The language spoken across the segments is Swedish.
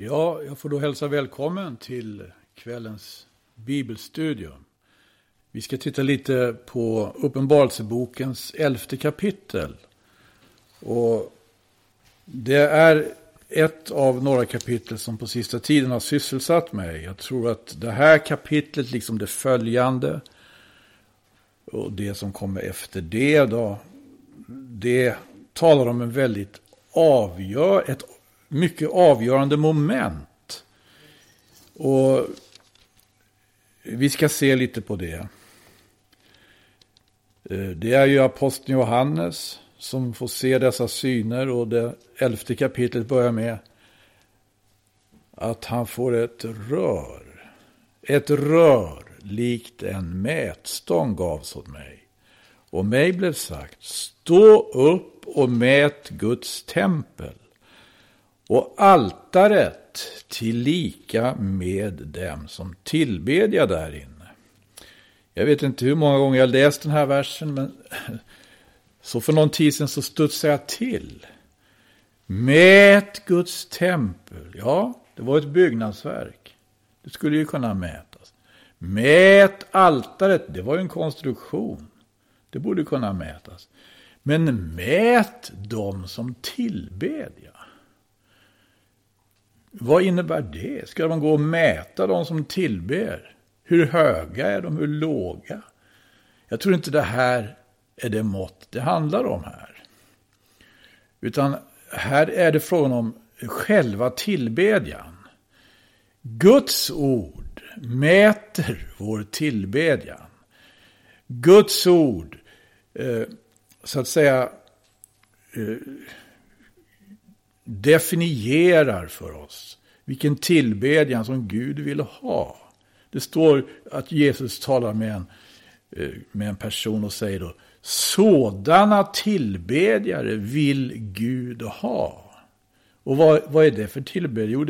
Ja, jag får då hälsa välkommen till kvällens bibelstudium. Vi ska titta lite på Uppenbarelsebokens 11:e kapitel. Och det är ett av några kapitel som på sista tiden har sysselsatt mig. Jag tror att det här kapitlet, liksom det följande och det som kommer efter det då, det talar om en väldigt ett mycket avgörande moment. Och vi ska se lite på det. Det är ju aposteln Johannes som får se dessa syner, och det 11:e kapitlet börjar med att han får ett rör likt en mätstång gavs åt mig. Och mig blev sagt, stå upp och mät Guds tempel och altaret tillika med dem som tillbedjar där inne. Jag vet inte hur många gånger jag läst den här versen, men så för någon tid sedan så studsade jag till. Mät Guds tempel. Ja, det var ett byggnadsverk. Det skulle ju kunna mätas. Mät altaret. Det var ju en konstruktion. Det borde kunna mätas. Men mät dem som tillbedjar. Vad innebär det? Ska man gå och mäta dem som tillber? Hur höga är de? Hur låga? Jag tror inte det här är det mått det handlar om här. Utan här är det frågan om själva tillbedjan. Guds ord mäter vår tillbedjan. Guds ord, så att säga, definierar för oss vilken tillbedjan som Gud vill ha. Det står att Jesus talar med en person och säger då, sådana tillbedjare vill Gud ha. Och vad är det för tillbedjare? Jo,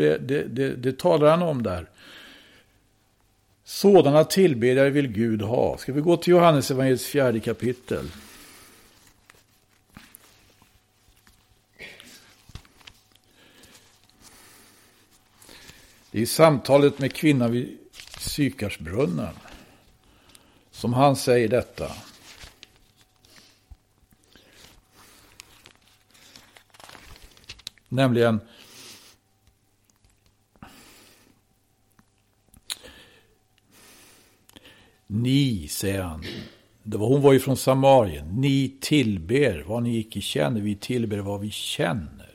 det talar han om där. Sådana tillbedjare vill Gud ha. Ska vi gå till Johannes evangeliets 4:e kapitel. Det är samtalet med kvinnan vid Sykarsbrunnen som han säger detta. Nämligen, ni, säger han, hon var ju från Samarien, ni tillber vad ni icke känner, vi tillber vad vi känner.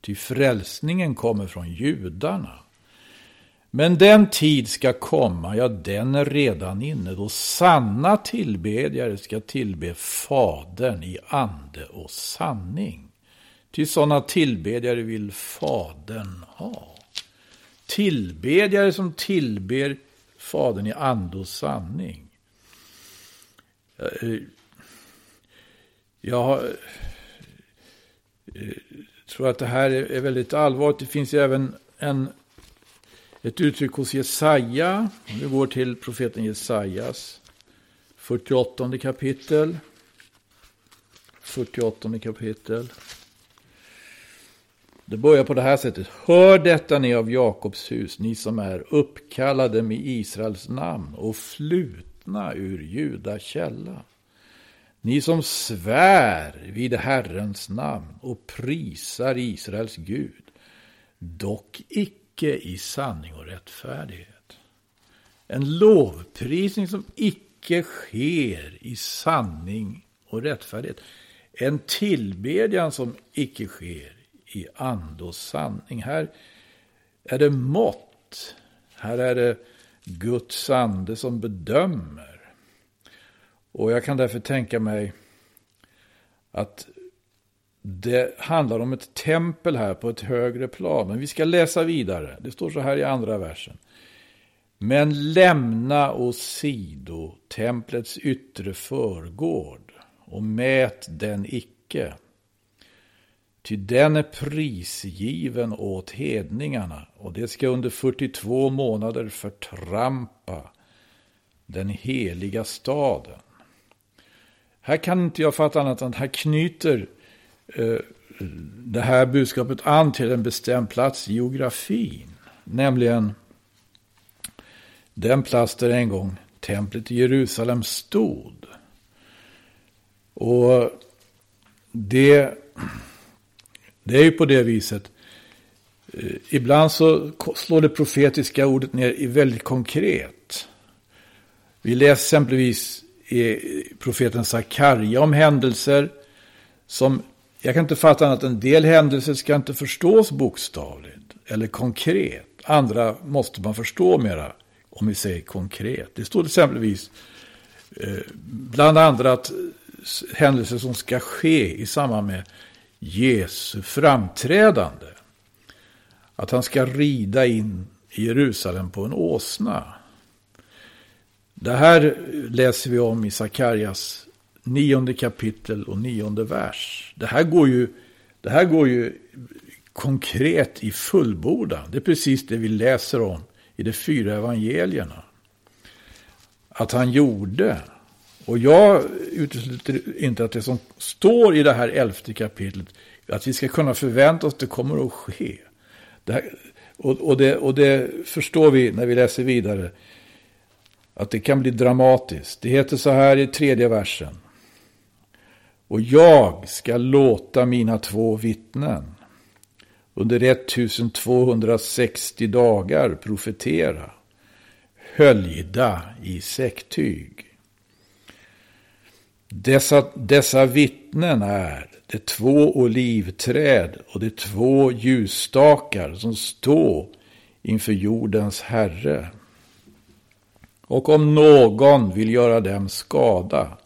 Ty frälsningen kommer från judarna. Men den tid ska komma, ja den är redan inne, då sanna tillbedjare ska tillbe fadern i ande och sanning. Ty sådana tillbedjare vill fadern ha. Tillbedjare som tillber fadern i ande och sanning. Jag tror att det här är väldigt allvarligt. Det finns ju även ett uttryck hos Jesaja. Vi går till profeten Jesajas 48 kapitel. Det börjar på det här sättet. Hör detta, ni av Jakobs hus, ni som är uppkallade med Israels namn och flutna ur Juda källa. Ni som svär vid Herrens namn och prisar Israels Gud, dock icke i sanning och rättfärdighet. En lovprisning som icke sker i sanning och rättfärdighet. En tillbedjan som icke sker i ande och sanning. Här är det mått. Här är det Guds ande som bedömer. Och jag kan därför tänka mig att det handlar om ett tempel här på ett högre plan. Men vi ska läsa vidare. Det står så här i andra versen. Men lämna åsido templets yttre förgård och mät den icke. Ty den är prisgiven åt hedningarna, och det ska under 42 månader förtrampa den heliga staden. Här kan inte jag fatta annat än att här knyter det här budskapet an till en bestämd plats i geografin, nämligen den plats där en gång templet i Jerusalem stod. Och det är ju på det viset. Ibland så slår det profetiska ordet ner i väldigt konkret. Vi läser exempelvis i profeten Sakarja om händelser som, jag kan inte fatta annat, en del händelser ska inte förstås bokstavligt eller konkret. Andra måste man förstå mera, om vi säger konkret. Det står exempelvis bland andra att händelser som ska ske i samband med Jesu framträdande, att han ska rida in i Jerusalem på en åsna. Det här läser vi om i Sakarjas 9:e kapitel och 9:e vers. Det här går ju konkret i fullbordan. Det är precis det vi läser om i de 4 evangelierna. Att han gjorde. Och jag utesluter inte att det som står i det här 11:e kapitlet, att vi ska kunna förvänta oss att det kommer att ske. Det här, och det förstår vi när vi läser vidare, att det kan bli dramatiskt. Det heter så här i 3:e versen: och jag ska låta mina 2 vittnen under 1260 dagar profetera, höljda i säcktyg. Dessa vittnen är de 2 olivträd och de 2 ljusstakar som står inför jordens herre. Och om någon vill göra dem skada,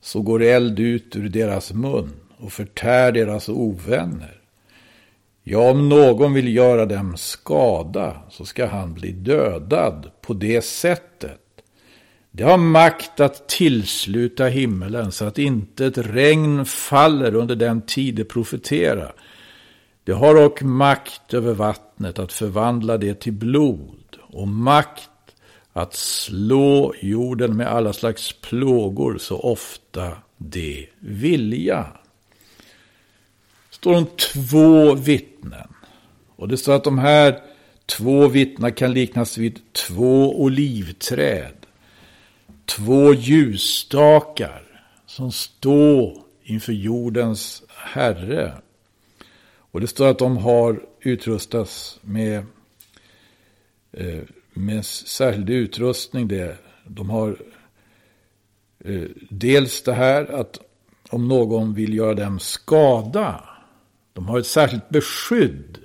så går eld ut ur deras mun och förtär deras ovänner. Ja, om någon vill göra dem skada, så ska han bli dödad på det sättet. Det har makt att tillsluta himmelen så att inte ett regn faller under den tid det profeterar. Det har också makt över vattnet att förvandla det till blod, och makt att slå jorden med alla slags plågor så ofta det vilja. Står de 2 vittnen. Och det står att de här 2 vittnen kan liknas vid 2 olivträd. 2 ljusstakar som står inför jordens herre. Och det står att de har utrustats med särskild utrustning. De har dels det här att om någon vill göra dem skada, de har ett särskilt beskydd.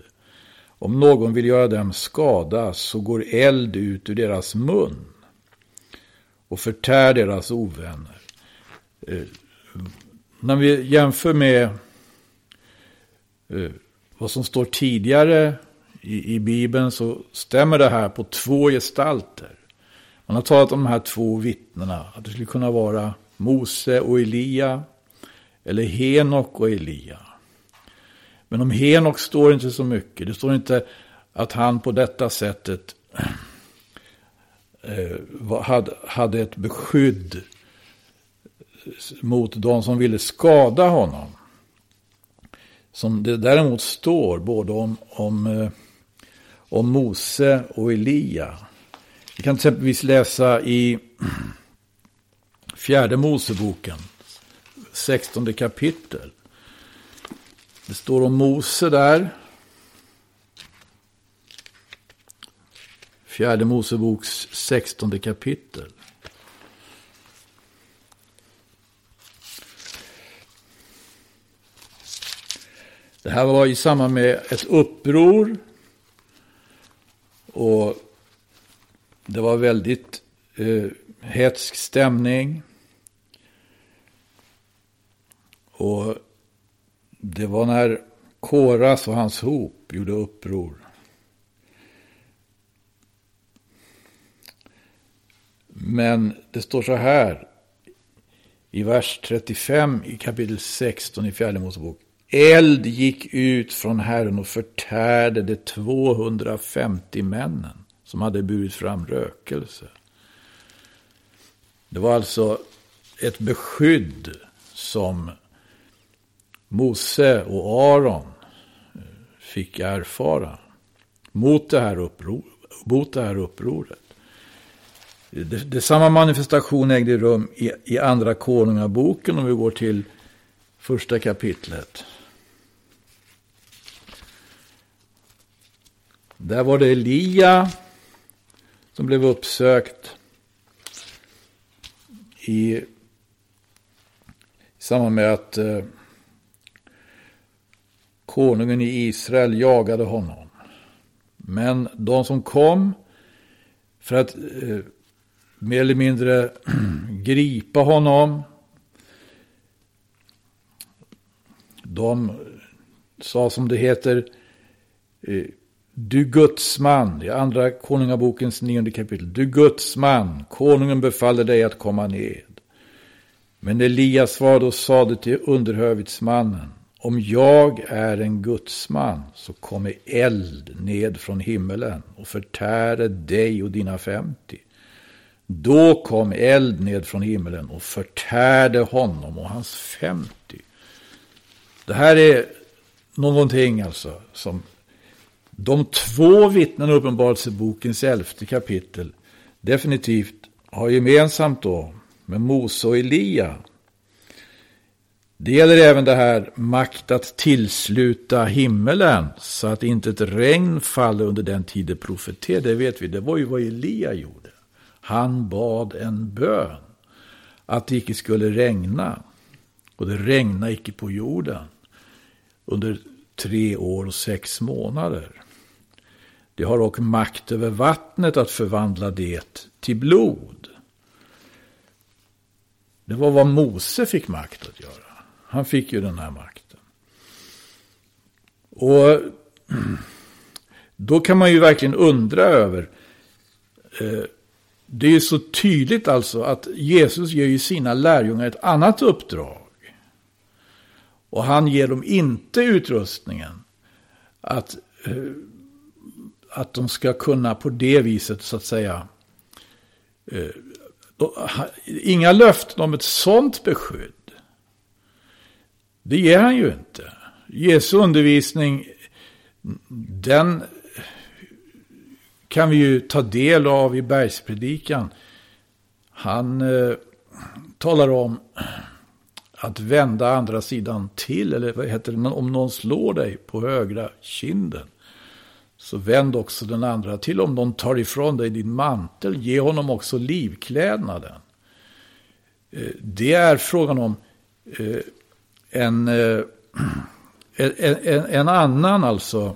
Om någon vill göra dem skada, så går eld ut ur deras mun och förtär deras ovänner. När vi jämför med vad som står tidigare i Bibeln, så stämmer det här på 2 gestalter. Man har talat om de här 2 vittnena, att det skulle kunna vara Mose och Elia, eller Henok och Elia. Men om Henok står inte så mycket. Det står inte att han på detta sättet hade ett beskydd mot de som ville skada honom. Som det däremot står både om Mose och Elia. Vi kan till exempelvis läsa i 4:e Moseboken, 16:e kapitel. Det står om Mose där. 4:e Moseboks 16:e kapitel. Det här var i samband med ett uppror, och det var väldigt hetsk stämning, och det var när Koras och hans hop gjorde uppror. Men det står så här i vers 35 i kapitel 16 i 4:e Mosebok: eld gick ut från Herren och förtärde de 250 männen som hade burit fram rökelse. Det var alltså ett beskydd som Mose och Aron fick erfara mot det här upproret. Det samma manifestation ägde rum i andra konungaboken om vi går till första kapitlet. Där var det Elia som blev uppsökt i samband med att konungen i Israel jagade honom. Men de som kom för att mer eller mindre gripa honom, de sa, som det heter, du gudsman, i andra konungabokens 9:e kapitel. Du gudsman, konungen befaller dig att komma ned. Men Elia svarade och sade till underhövitsmannen: om jag är en gudsman så kommer eld ned från himmelen och förtärer dig och dina 50. Då kom eld ned från himmelen och förtärde honom och hans 50. Det här är någonting alltså som de två vittnen i Uppenbarelsebokens 11:e kapitel definitivt har gemensamt då med Mose och Elia. Det gäller även det här makt att tillsluta himmelen så att inte ett regn faller under den tid det profeterade. Det vet vi, det var ju vad Elia gjorde. Han bad en bön att det icke skulle regna, och det regnade icke på jorden under 3 år och 6 månader. Det har också makt över vattnet att förvandla det till blod. Det var vad Mose fick makt att göra. Han fick ju den här makten. Och då kan man ju verkligen undra över. Det är ju så tydligt alltså att Jesus ger ju sina lärjungar ett annat uppdrag. Och han ger dem inte utrustningen att de ska kunna på det viset så att säga. Inga löften om ett sånt beskydd. Det ger han ju inte. Jesu undervisning, den kan vi ju ta del av i bergspredikan. Han talar om att vända andra sidan till, eller vad heter det, om någon slår dig på högra kinden, så vänd också den andra till. Om de tar ifrån dig din mantel, ge honom också livklädnaden. Det är frågan om en annan alltså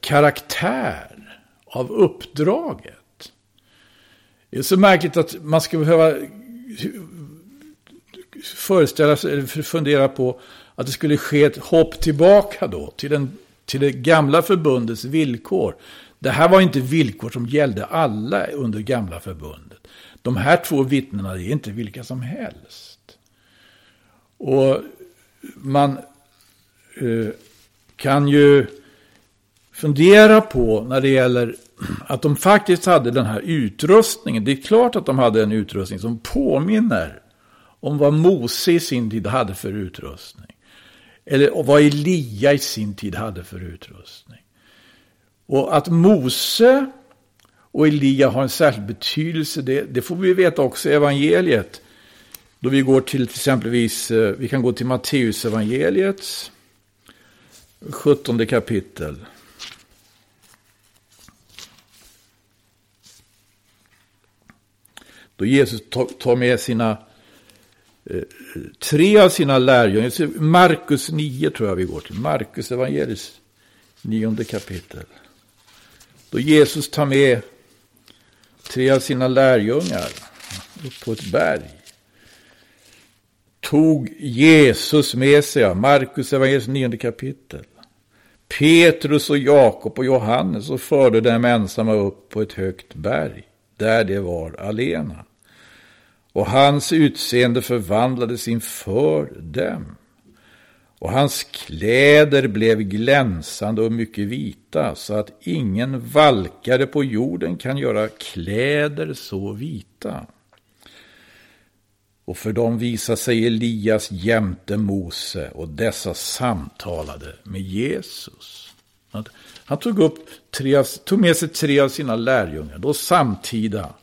karaktär av uppdraget. Det är så märkligt att man ska behöva föreställa sig eller fundera på att det skulle ske ett hopp tillbaka då till det gamla förbundets villkor. Det här var inte villkor som gällde alla under gamla förbundet. De här två vittnena är inte vilka som helst. Och man kan ju fundera på när det gäller att de faktiskt hade den här utrustningen. Det är klart att de hade en utrustning som påminner om vad Mose i sin tid hade för utrustning. Eller vad Elia i sin tid hade för utrustning. Och att Mose och Elia har en särskild betydelse, det får vi veta också i evangeliet. Då vi går till exempelvis, vi kan gå till Matteus evangeliets 17:e kapitel. Då Jesus tar med sina 3 av sina lärjungar. Markus 9 tror jag vi går till. Markus evangeliets 9:e kapitel. Då Jesus tar med 3 av sina lärjungar upp på ett berg. Tog Jesus med sig, Markus evangeliets 9:e kapitel, Petrus och Jakob och Johannes, och förde dem ensamma upp på ett högt berg, där det var alena. Och hans utseende förvandlades inför dem, och hans kläder blev glänsande och mycket vita, så att ingen valkare på jorden kan göra kläder så vita. och för dem visade sig Elias jämte Mose, och dessa samtalade med Jesus. Han tog med sig 3 av sina lärjungar, då samtida,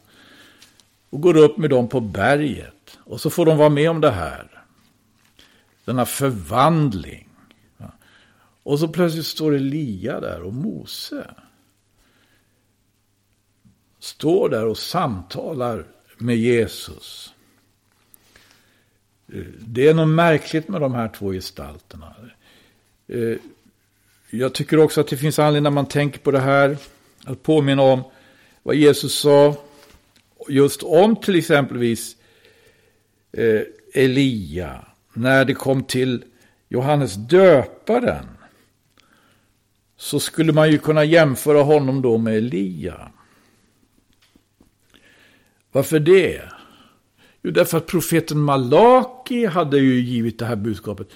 och går upp med dem på berget, och så får de vara med om det här, denna förvandling. Och så plötsligt står Elia där och Mose står där och samtalar med Jesus. Det är något märkligt med de här 2 gestalterna. Jag tycker också att det finns anledning när man tänker på det här att påminna om vad Jesus sa just om till exempelvis Elia när det kom till Johannes döparen. Så skulle man ju kunna jämföra honom då med Elia. Varför det? Jo, därför att profeten Malaki hade ju givit det här budskapet.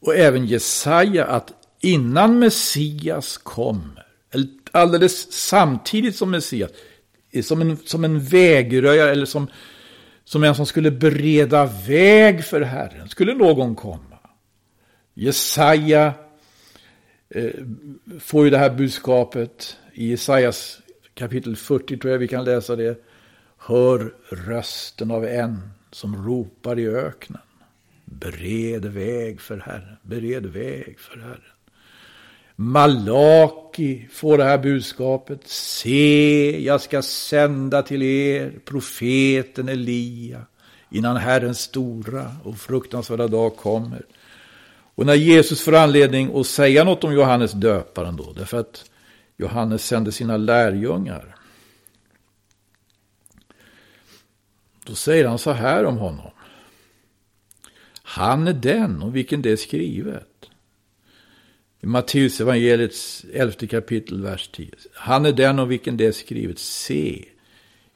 Och även Jesaja att innan Messias kommer, alldeles samtidigt som Messias, som en vägröjare eller som en som skulle bereda väg för Herren, skulle någon komma. Jesaja får ju det här budskapet i Jesajas kapitel 40, tror jag vi kan läsa det. Hör rösten av en som ropar i öknen. Bered väg för Herren, bered väg för Herren. Malaki får det här budskapet. Se, jag ska sända till er profeten Elia innan Herrens stora och fruktansvärda dag kommer. Och när Jesus får anledning att säga något om Johannes döparen då, därför att Johannes sände sina lärjungar, då säger han så här om honom. Han är den om vilken det är skrivet. I Matteus evangeliets 11 kapitel, vers 10. Han är den om vilken det är skrivet. Se,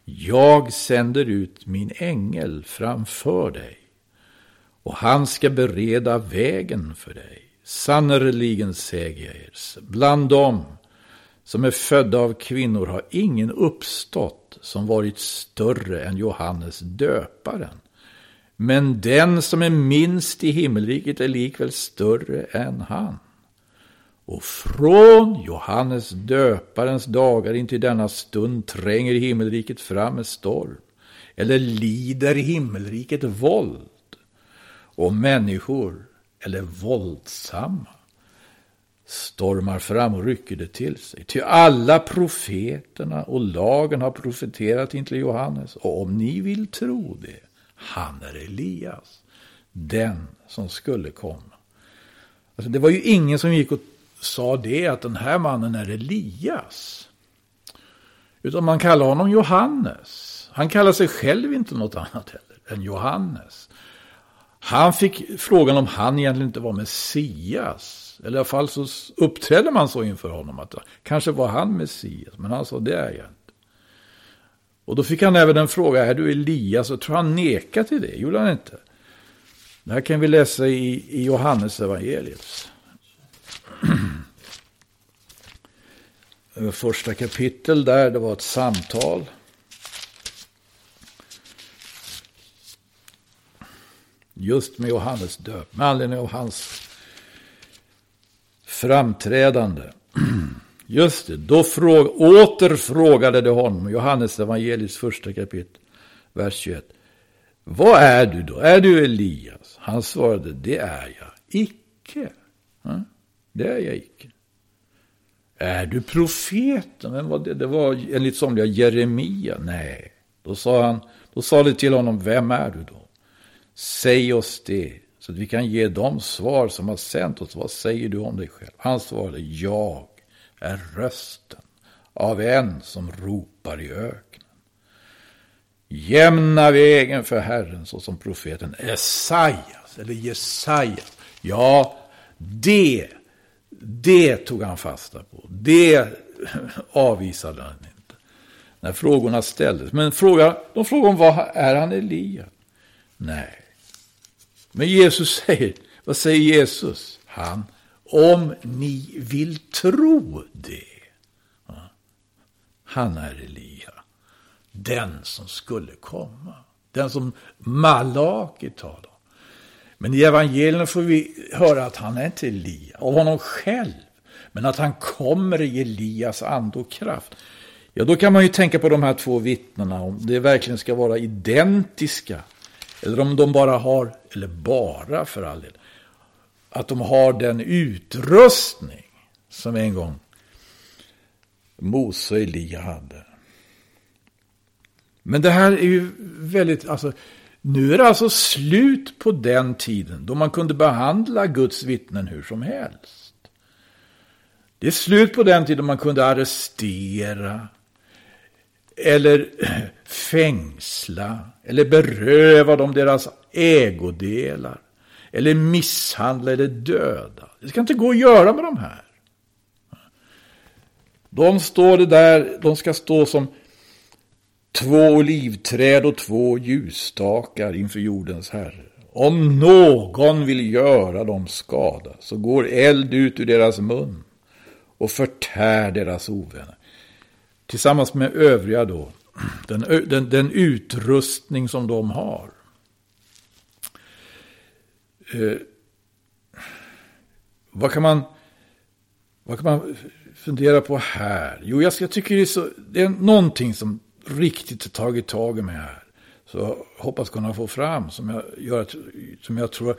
jag sänder ut min ängel framför dig. Och han ska bereda vägen för dig. Sannerligen säger jag er, bland dem som är födda av kvinnor har ingen uppstått som varit större än Johannes döparen. Men den som är minst i himmelriket är likväl större än han. Och från Johannes döparens dagar in till denna stund tränger himmelriket fram med storm. Eller lider himmelriket våld. Och människor, eller våldsamma, stormar fram och rycker det till sig. Ty alla profeterna och lagen har profeterat intill Johannes. Och om ni vill tro det, han är Elias, den som skulle komma. Alltså, det var ju ingen som gick och sa det, att den här mannen är Elias. Utan man kallar honom Johannes. Han kallar sig själv inte något annat heller än Johannes. Han fick frågan om han egentligen inte var Messias. Eller i alla fall så uppträdde man så inför honom att kanske var han Messias, men han sa det är jag inte. Och då fick han även en fråga, är du Elias? Och tror han nekar till det, gjorde han inte. Det här kan vi läsa i Johannes evangeliet. Första kapitel där, det var ett samtal. Just med Johannes döp, med anledning av hans framträdande. Just det, då återfrågade det honom, Johannes evangeliets 1 kapitel, vers 21. Vad är du då? Är du Elias? Han svarade, det är jag icke. Det är jag icke. Är du profeten? Vem var det? Det var enligt somliga Jeremia. Nej, då sa det till honom, vem är du då? Säg oss det, så att vi kan ge dem svar som har sänt oss. Vad säger du om dig själv? Han svarade, jag är rösten av en som ropar i öknen. Jämna vägen för Herren, så som profeten Jesaja. Ja, det tog han fasta på. Det avvisade han inte när frågorna ställdes. Men de frågade om vad är han Elias? Nej. Men Jesus säger, vad säger Jesus? Han, om ni vill tro det. Han är Elia, den som skulle komma. den som Malaki talar om. Men i evangelierna får vi höra att han är inte Elia av honom själv, men att han kommer i Elias ande och kraft. Ja, då kan man ju tänka på de här två vittnena, om det verkligen ska vara identiska, eller om de bara har, eller bara för all del, att de har den utrustning som en gång Mose och Elia hade. Men det här är ju väldigt, alltså, nu är det alltså slut på den tiden då man kunde behandla Guds vittnen hur som helst. Det är slut på den tiden man kunde arrestera eller fängsla eller beröva dem deras ägodelar eller misshandla eller döda. Det ska inte gå att göra med de här. De står det där, de ska stå som två olivträd och två ljusstakar inför jordens herre. Om någon vill göra dem skada, så går eld ut ur deras mun och förtär deras ovänner. Tillsammans med övriga då, den utrustning som de har. Vad kan man fundera på här? Jo, jag tycker det är någonting som riktigt tagit tag i mig här. Så jag hoppas kunna få fram som jag tror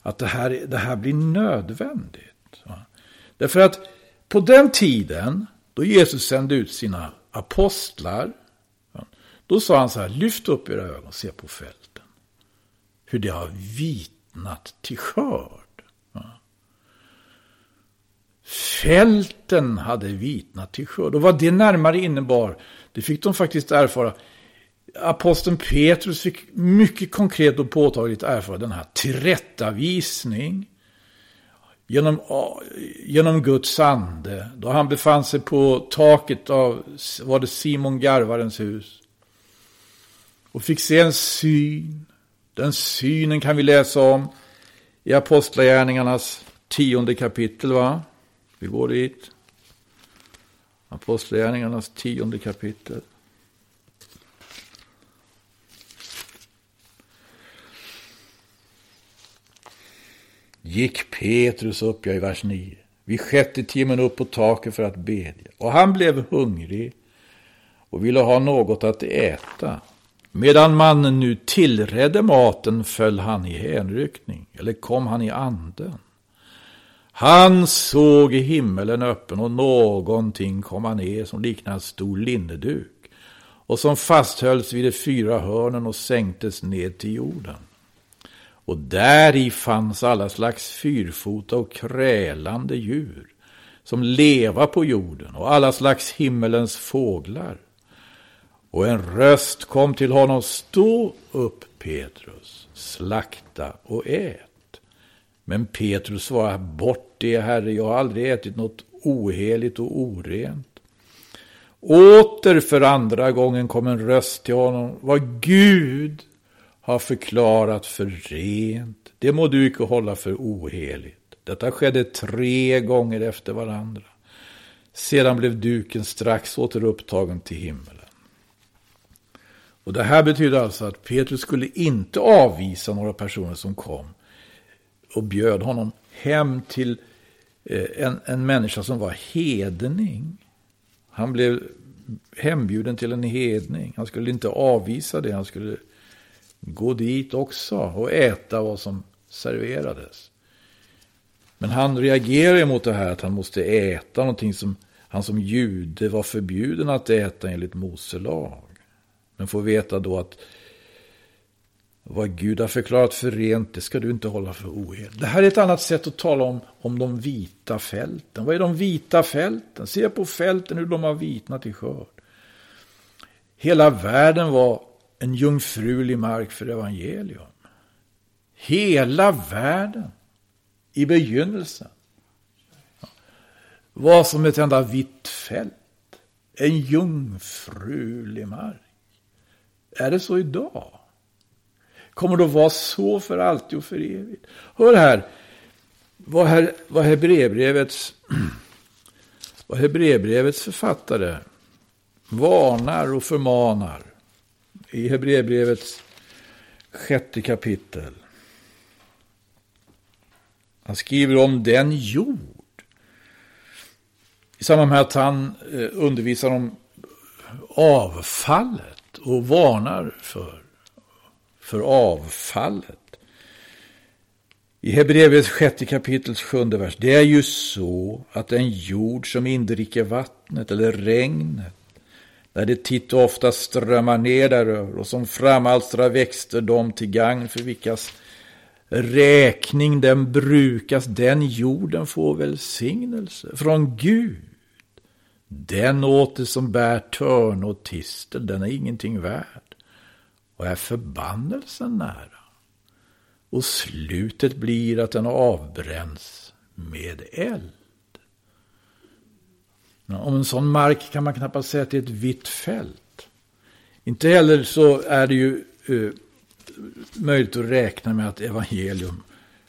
att det här blir nödvändigt. Va? Därför att på den tiden då Jesus sände ut sina apostlar, va, då sa han så här: lyft upp era ögon och se på fälten, hur det har vitnat till skörd. Va? Fälten hade vitnat till skörd. Och vad det närmare innebar, det fick de faktiskt erfara. Aposteln Petrus fick mycket konkret och påtagligt erfara den här tillrättavisning genom Guds ande. Då han befann sig på taket av, var det Simon Garvarens hus, och fick se en syn. Den synen kan vi läsa om i Apostlagärningarnas 10:e kapitel, va? Vi går dit. Apostlagärningarnas 10:e kapitel. Gick Petrus upp, i vers 9. Vid 6:e timmen upp på taket för att bedja. Och han blev hungrig och ville ha något att äta. Medan mannen nu tillredde maten föll han i hänryckning, eller kom han i anden. Han såg himmelen öppen och någonting komma ner som liknade en stor linneduk och som fasthölls vid de fyra hörnen och sänktes ned till jorden. Och där i fanns alla slags fyrfota och krälande djur som leva på jorden och alla slags himmelens fåglar. Och en röst kom till honom: stå upp, Petrus, slakta och ät. Men Petrus svarade: bort det, Herre, jag har aldrig ätit något oheligt och orent. Åter för andra gången kom en röst till honom: vad Gud har förklarat för rent, det må du icke hålla för oheligt. Detta skedde 3 gånger efter varandra. Sedan blev duken strax återupptagen till himmelen. Och det här betyder alltså att Petrus skulle inte avvisa några personer som kom och bjöd honom hem till en människa som var hedning. Han blev hembjuden till en hedning. Han skulle inte avvisa det. Han skulle gå dit också och äta vad som serverades. Men han reagerar emot det här att han måste äta någonting som han som jude var förbjuden att äta enligt Mose lag. Men får veta då att vad Gud har förklarat för rent, det ska du inte hålla för oheligt. Det här är ett annat sätt att tala om de vita fälten. Vad är de vita fälten? Se på fälten, hur de har vitnat i skörd. Hela världen var en jungfrulig mark för evangelium. Hela världen i begynnelsen var som ett enda vitt fält. En jungfrulig mark. Är det så idag? Kommer det att vara så för alltid och för evigt? Hör här, vad Hebreerbrevets författare varnar och förmanar i Hebreerbrevets Sjätte kapitel. Han skriver om den jord. I samband med att han undervisar om avfallet och varnar för avfallet. I Hebreerbrevets 6 kapitels 7 vers. Det är ju så att en jord som indricker vattnet eller regnet, där det titt och ofta strömmar ner däröver och som framalstrar växter dem till gagn för vilkas räkning den brukas, den jorden får välsignelse från Gud. Den åter som bär törn och tistel, den är ingenting värd och är förbannelsen nära. Och slutet blir att den avbränns med eld. Om en sån mark kan man knappast säga att det är ett vitt fält. Inte heller så är det ju möjligt att räkna med att evangelium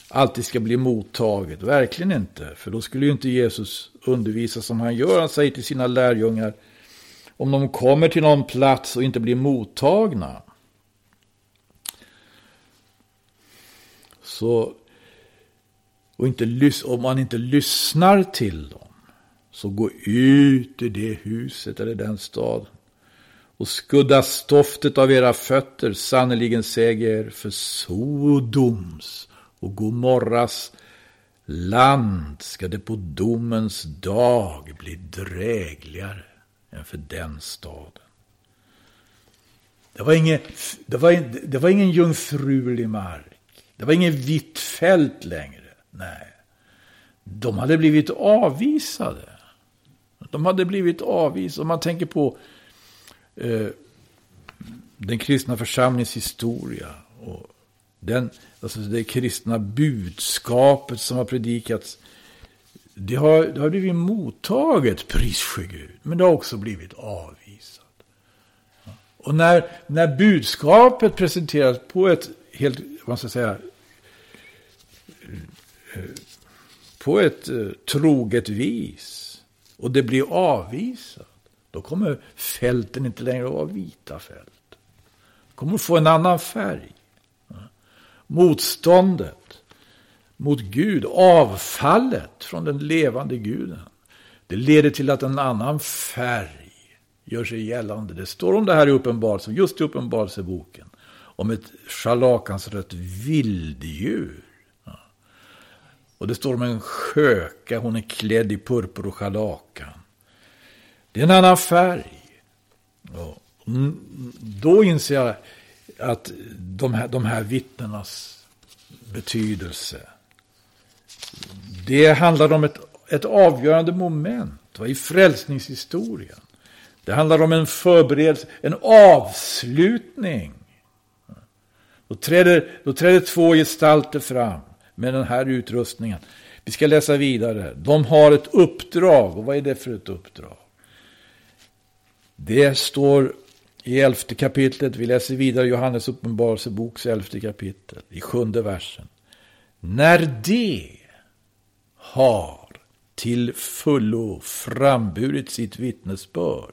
alltid ska bli mottaget. Verkligen inte, för då skulle ju inte Jesus undervisa som han gör. Han säger till sina lärjungar, om de kommer till någon plats och inte blir mottagna, så, och inte, om man inte lyssnar till dem, så gå ut i det huset eller den staden och skudda stoftet av era fötter, sannerligen säger er, för Sodoms och Gomorras land ska det på domens dag bli drägligare än för den staden. Det var ingen jungfrulig mark. Det var ingen vitt fält längre. Nej. De hade blivit avvisade. Om man tänker på den kristna församlingens historia och det kristna budskapet som har predikats, det har blivit mottaget, prissky Gud, men det har också blivit avvisat. Och när budskapet presenteras på ett helt, vad ska jag säga, på ett troget vis, och det blir avvisat, då kommer fälten inte längre att vara vita fält. De kommer få en annan färg. Motståndet mot Gud, avfallet från den levande guden, det leder till att en annan färg gör sig gällande. Det står om det här i Uppenbarelsen, just i Uppenbarelseboken, om ett schalakansrött vilddjur. Och det står om en sköka, hon är klädd i purpur och schalakan. Det är en annan färg. Och då inser jag att de här vittnenas betydelse, det handlar om ett avgörande moment i frälsningshistorien. Det handlar om en förberedelse, en avslutning. Då träder två gestalter fram med den här utrustningen. Vi ska läsa vidare. De har ett uppdrag. Och vad är det för ett uppdrag? Det står i 11 kapitlet. Vi läser vidare Johannes uppenbarelseboks 11 kapitel. I 7 versen. När de har till fullo framburit sitt vittnesbörd,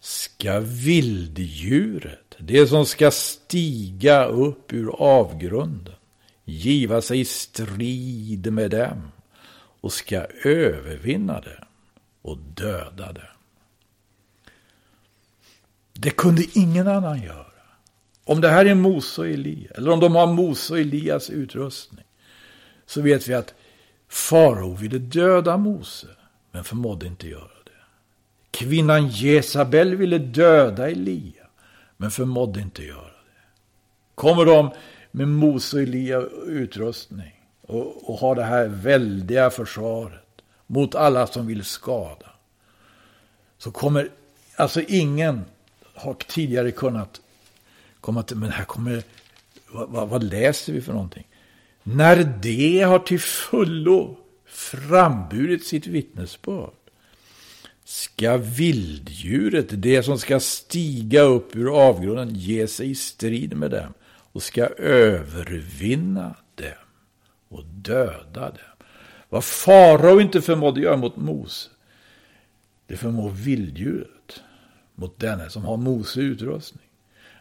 ska vilddjuret, det som ska stiga upp ur avgrunden, giva sig i strid med dem och ska övervinna dem och döda dem. Det kunde ingen annan göra. Om det här är Mose och Elias, eller om de har Mose och Elias utrustning, så vet vi att farao ville döda Mose, men förmådde inte göra det. Kvinnan Jezabel ville döda Elia, men förmådde inte göra det. Kommer de med Mose och Elia utrustning och har det här väldiga försvaret mot alla som vill skada, så kommer, alltså ingen har tidigare kunnat komma till, men här kommer, vad läser vi för någonting? När de har till fullo framburit sitt vittnesbörd, ska vilddjuret, det som ska stiga upp ur avgrunden, ge sig i strid med dem och ska övervinna dem och döda dem. Vad farao inte förmådde göra mot Mose, det förmår vilddjuret mot denne som har Mose utrustning.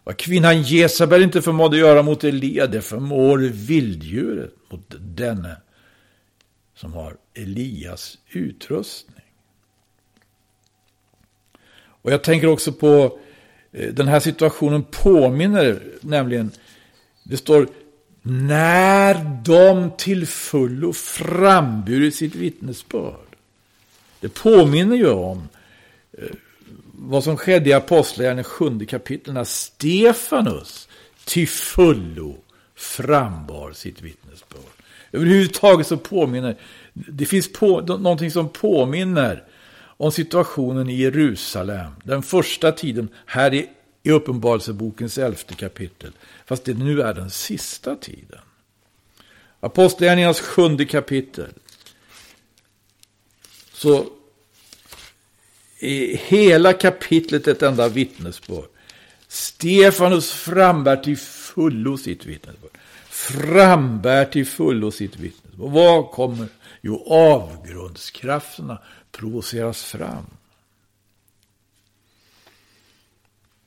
Vad kvinnan Jesabel inte förmådde göra mot Elia, det förmår vilddjuret mot denne som har Elias utrustning. Och jag tänker också på den här situationen påminner, nämligen det står när de till fullo framburit sitt vittnesbörd. Det påminner ju om vad som skedde i Apostlagärningarna 7 kapitel när Stefanus till fullo frambar sitt vittnesbörd. Överhuvudtaget så påminner, det finns någonting som påminner om situationen i Jerusalem, den första tiden här i Uppenbarelsebokens 11 kapitel, fast det nu är den sista tiden. Apostlagärningarnas 7 kapitel. Så i hela kapitlet ett enda vittnesbörd. Stefanus frambär till fullo sitt vittnesbörd. Och vad kommer? Jo, avgrundskrafterna provoceras fram.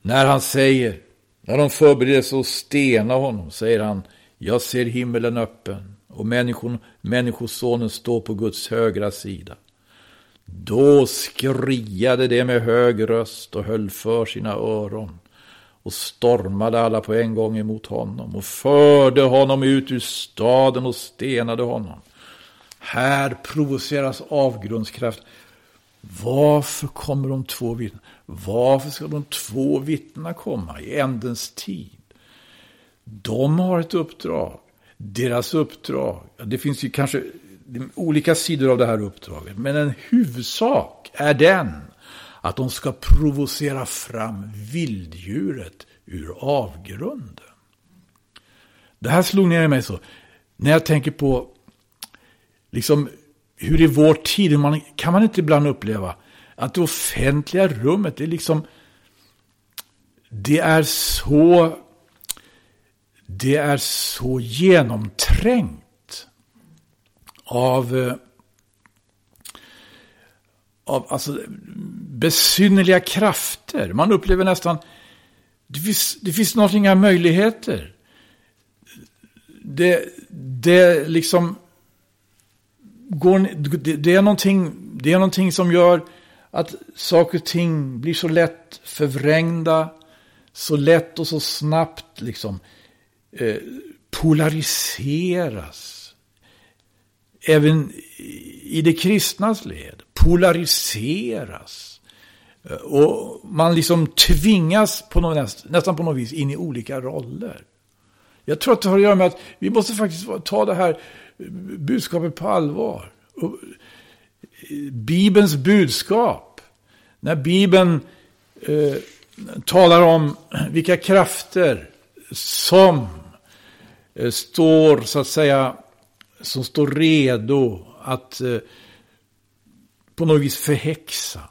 När han säger, när de förbereder sig att stena honom, säger han, jag ser himmelen öppen och människosonen står på Guds högra sida. Då skriade det med hög röst och höll för sina öron och stormade alla på en gång emot honom och förde honom ut ur staden och stenade honom. Här provoceras avgrundskraft. Varför kommer de två vittna? Varför ska de två vittna komma i ändens tid? De har ett uppdrag. Deras uppdrag. Det finns ju kanske olika sidor av det här uppdraget. Men en huvudsak är den att de ska provocera fram vilddjuret ur avgrunden. Det här slog ner i mig så. När jag tänker på liksom hur i vår tid kan man inte ibland uppleva att det offentliga rummet är liksom det är så genomträngt av alltså besynnerliga krafter. Man upplever nästan det finns något, inga möjligheter. Det liksom det är någonting som gör att saker och ting blir så lätt förvrängda, så lätt och så snabbt liksom polariseras. Även i det kristnas led polariseras. Och man liksom tvingas på nästan på något vis in i olika roller. Jag tror att det har att göra med att vi måste faktiskt ta det här budskapet på allvar. Bibelns budskap, när Bibeln talar om vilka krafter som står, så att säga, som står redo att på något vis förhäxa.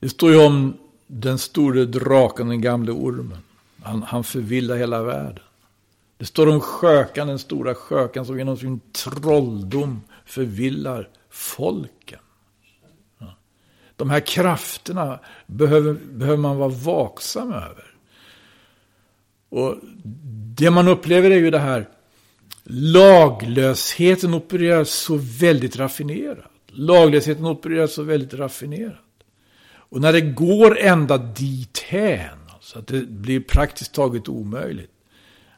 Det står ju om den store draken, den gamle ormen. Han förvillar hela världen. Det står om skökan, den stora skökan som genom sin trolldom förvillar folken. Ja. De här krafterna behöver man vara vaksam över. Och det man upplever är ju det här. Laglösheten opererar så väldigt raffinerat. Och när det går ända dithän, så att det blir praktiskt taget omöjligt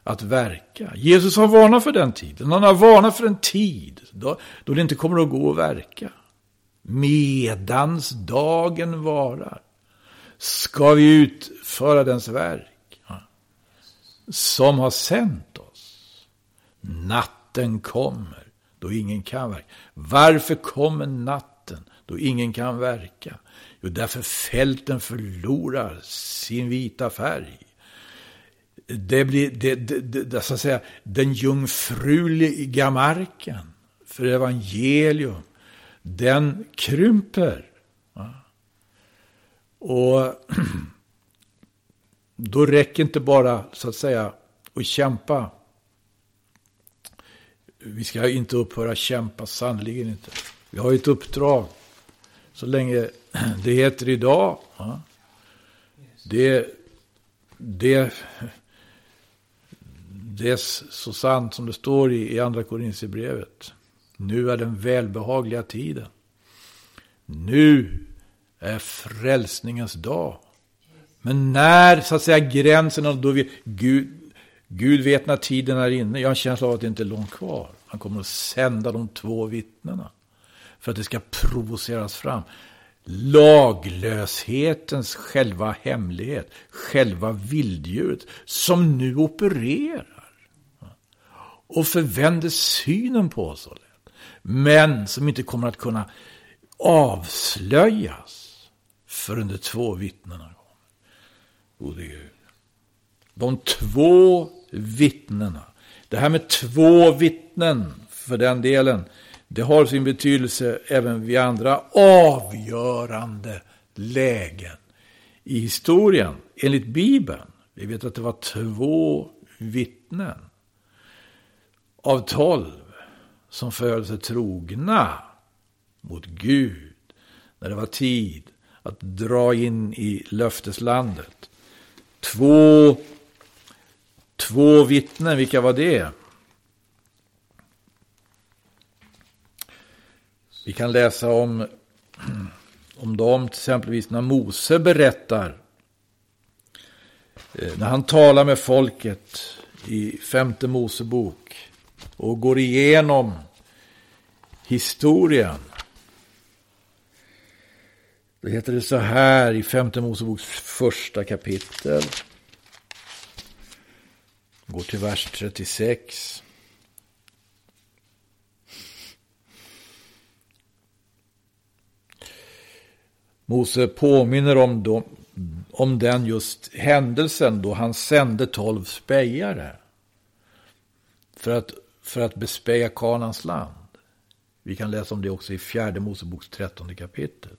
att verka. Jesus har varnat för den tiden. Han har varnat för en tid då det inte kommer att gå att verka. Medans dagen varar ska vi utföra dens verk, ja, som har sänt oss. Natten kommer då ingen kan verka. Varför kommer natten då ingen kan verka? Jo, därför fälten förlorar sin vita färg. Det blir det så att säga, den jungfruliga marken för evangelium, den krymper. Ja. Och då räcker inte bara, så att säga, att kämpa. Vi ska inte upphöra kämpa, sannoliken inte. Vi har ett uppdrag så länge det heter idag. Ja. Det det är så sant som det står i andra Korinthierbrevet. Nu är den välbehagliga tiden. Nu är frälsningens dag. Men när, så att säga, gränsen, då vi, Gud vet när tiden är inne. Jag har en känsla av att det inte är långt kvar. Han kommer att sända de två vittnena för att det ska provoceras fram. Laglöshetens själva hemlighet, själva vilddjuret som nu opererar och förvänder synen på oss, men som inte kommer att kunna avslöjas förrän de två vittnena kommer. Gode Gud. De två vittnena. Det här med två vittnen, för den delen, det har sin betydelse även vid andra avgörande lägen i historien, enligt Bibeln. Vi vet att det var två vittnen av 12 som förhöll sig trogna mot Gud när det var tid att dra in i löfteslandet. Två vittnen, vilka var det? Vi kan läsa om dem till exempelvis när Mose berättar, när han talar med folket i 5:e Mosebok och går igenom historien. Det heter det så här i 5:e Moseboks första kapitel. Går till vers 36. Mose påminner om den just händelsen då han sände 12 spejare för att bespeja Kanans land. Vi kan läsa om det också i 4:e Moseboks 13:e kapitel.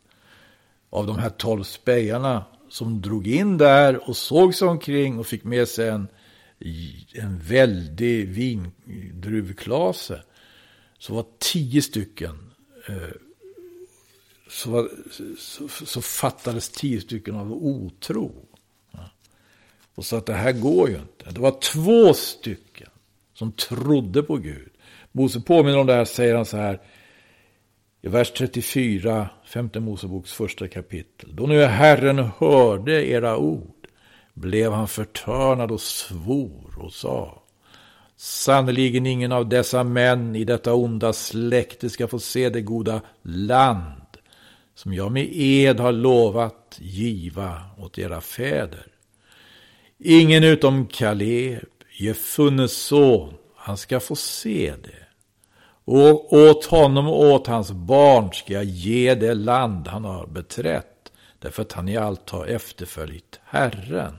Av de här 12 spejarna som drog in där och såg sig omkring och fick med sig en väldig vindruvklase, så var 10 stycken fattades 10 stycken av otro. Och så att det här går ju inte. Det var 2 stycken som trodde på Gud. Mose påminner om det här, säger han så här i vers 34, 5:e Moseboks första kapitel. Då nu Herren hörde era ord blev han förtörnad och svor och sa: sannoliken ingen av dessa män i detta onda släkte ska få se det goda land som jag med ed har lovat giva åt era fäder. Ingen utom Kaleb, Jefunnes son, han ska få se det. Och åt honom och åt hans barn ska jag ge det land han har beträtt, därför att han i allt har efterföljt Herren.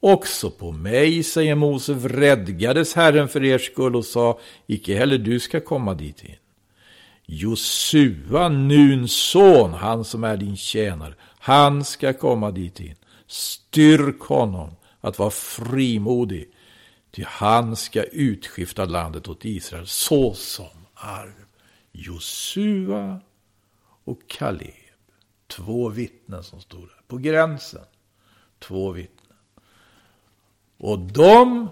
Också på mig, säger Mose, vredgades Herren för er skull och sa: icke heller du ska komma dit in. Josua, Nuns son, han som är din tjänare, han ska komma dit in. Styrk honom att vara frimodig, ty han ska utskifta landet åt Israel såsom arv. Josua och Kaleb, 2 vittnen som stod där på gränsen. 2 vittnen. Och de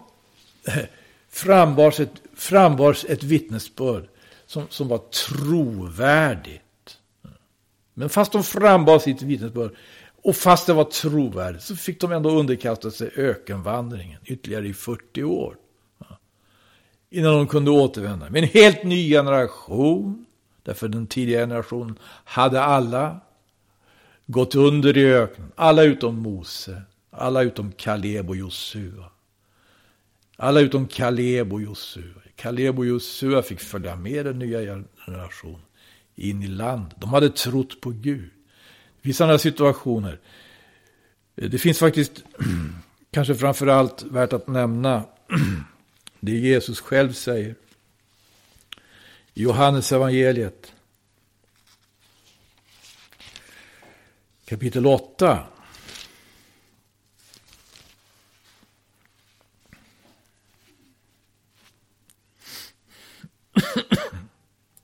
frambars ett vittnesbörd som var trovärdigt. Men fast de frambar sitt vittnesbörd och fast det var trovärdigt, så fick de ändå underkasta sig ökenvandringen ytterligare i 40 år. Innan de kunde återvända. Men en helt ny generation, därför den tidigare generationen hade alla gått under i öknen. Alla utom Mose, alla utom Kaleb och Josua. Alla utom Kaleb och Josua. Kaleb och Josua fick följa med den nya generationen in i land. De hade trott på Gud. Det finns andra situationer. Det finns faktiskt, kanske framförallt värt att nämna, det Jesus själv säger i Johannes evangeliet, kapitel 8.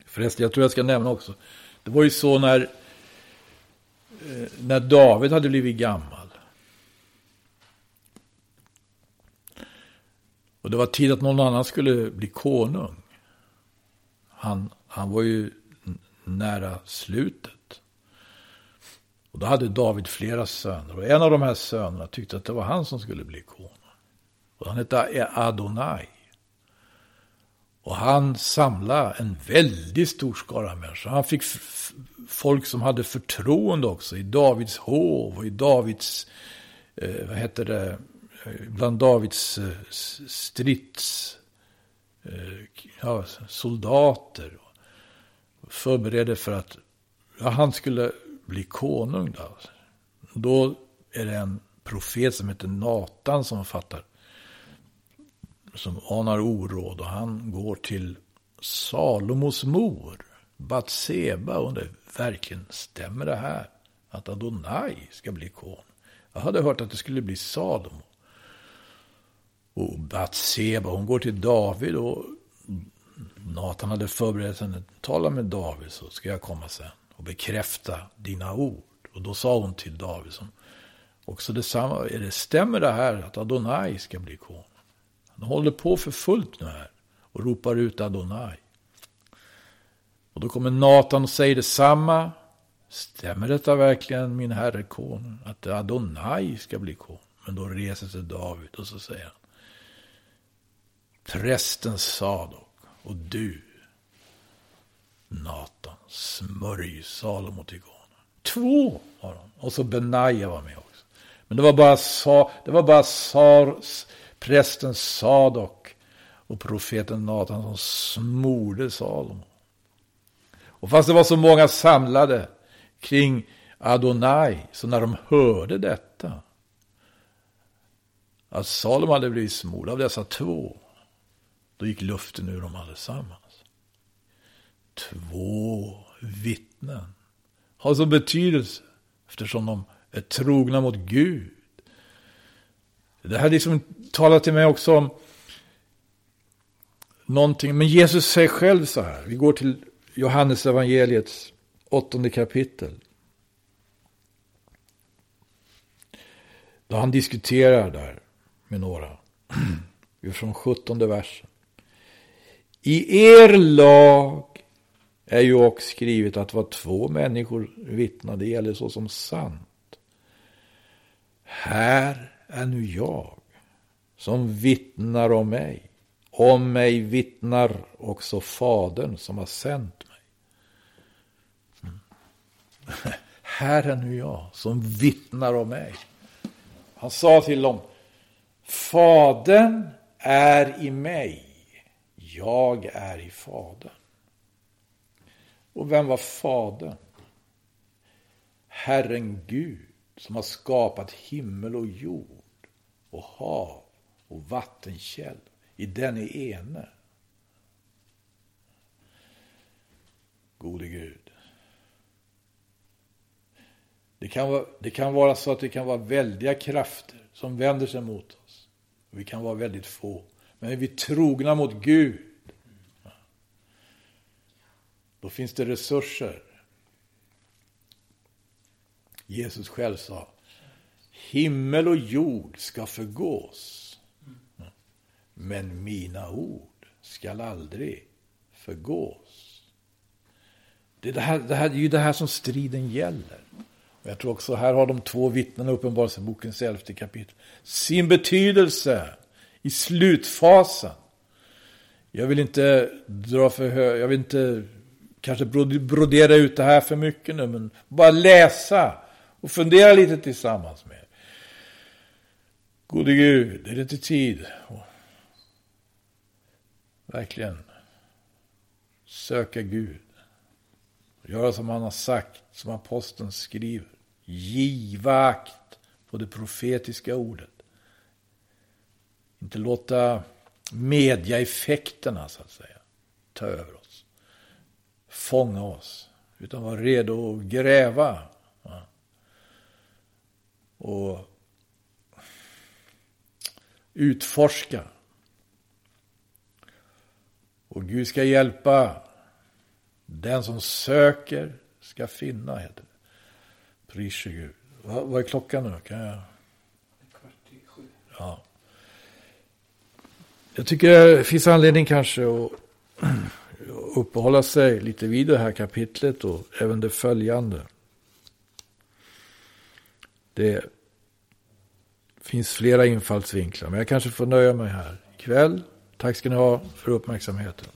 Förresten, jag tror jag ska nämna också, det var ju så när David hade blivit gammal, Och det var tid att någon annan skulle bli konung. Han var ju nära slutet. Och då hade David flera söner. Och en av de här sönerna tyckte att det var han som skulle bli konung. Och han hette Adonai. Och han samlade en väldigt stor skara människor. Han fick folk som hade förtroende också. I Davids hov och i Davids... vad heter det? Bland Davids stridssoldater. Förberedde för att han skulle bli konung. Då är det en profet som heter Natan som fattar. Som anar oråd, och han går till Salomos mor, Batseba, och det verkligen stämmer det här att Adonai ska bli konung. Jag hade hört att det skulle bli Salomo. Och Batseba, hon går till David, och Natan hade förberett henne. Tala med David så ska jag komma sen och bekräfta dina ord. Och då sa hon till David som också detsamma, det stämmer det här att Adonai ska bli konung. Han håller på för fullt nu här och ropar ut Adonai. Och då kommer Natan och säger detsamma. Stämmer detta verkligen, min herre konung, att Adonai ska bli konung? Men då reser sig David och så säger han: prästen Sadok och du, Natan, smörj Salomo till konung. 2 har de. Och så Benaja var med också. Men det var bara Sars, prästen Sadok och profeten Natan som smorde Salomo. Och fast det var så många samlade kring Adonai, så när de hörde detta, att Salomo hade blivit smord av dessa 2, då gick luften ur dem allesammans. 2 vittnen har så betydelse, eftersom de är trogna mot Gud. Det här liksom talar till mig också om någonting. Men Jesus säger själv så här. Vi går till Johannes evangeliets 8:e kapitel. Då han diskuterar där med några. Från 17:e versen. I er lag är ju också skrivet att vad 2 människor vittnar, det gäller så som sant. Här är nu jag som vittnar om mig. Om mig vittnar också Fadern som har sänt mig. Här är nu jag som vittnar om mig. Han sa till dem: Fadern är i mig, jag är i Fadern. Och vem var Fadern? Herren Gud, som har skapat himmel och jord och hav och vattenkäll. I den är ene. Gode Gud. Det kan vara så att det kan vara väldiga krafter som vänder sig mot oss. Vi kan vara väldigt få. Men är vi trogna mot Gud, då finns det resurser. Jesus själv sa: himmel och jord ska förgås, men mina ord ska aldrig förgås. Det här är ju det här som striden gäller. Och jag tror också här har de 2 vittnena, Uppenbarelsebokens 11:e kapitel, sin betydelse i slutfasen. Jag vill inte kanske brodera ut det här för mycket nu, men bara läsa och fundera lite tillsammans med. Gode Gud, är det inte tid? Verkligen söka Gud. Göra som han har sagt, som aposteln skriver. Giva akt på det profetiska ordet. Inte låta mediaeffekterna, så att säga, ta över oss. Fånga oss. Utan vara redo att gräva. Och utforska. Och Gud ska hjälpa. Den som söker ska finna, heter det. Pris Gud. Vad är klockan nu? Kan jag? 6:45. Ja. Jag tycker det finns anledning kanske att uppehålla sig lite vid det här kapitlet och även det följande. Det finns flera infallsvinklar, men jag kanske får nöja mig här ikväll. Tack ska ni ha för uppmärksamheten.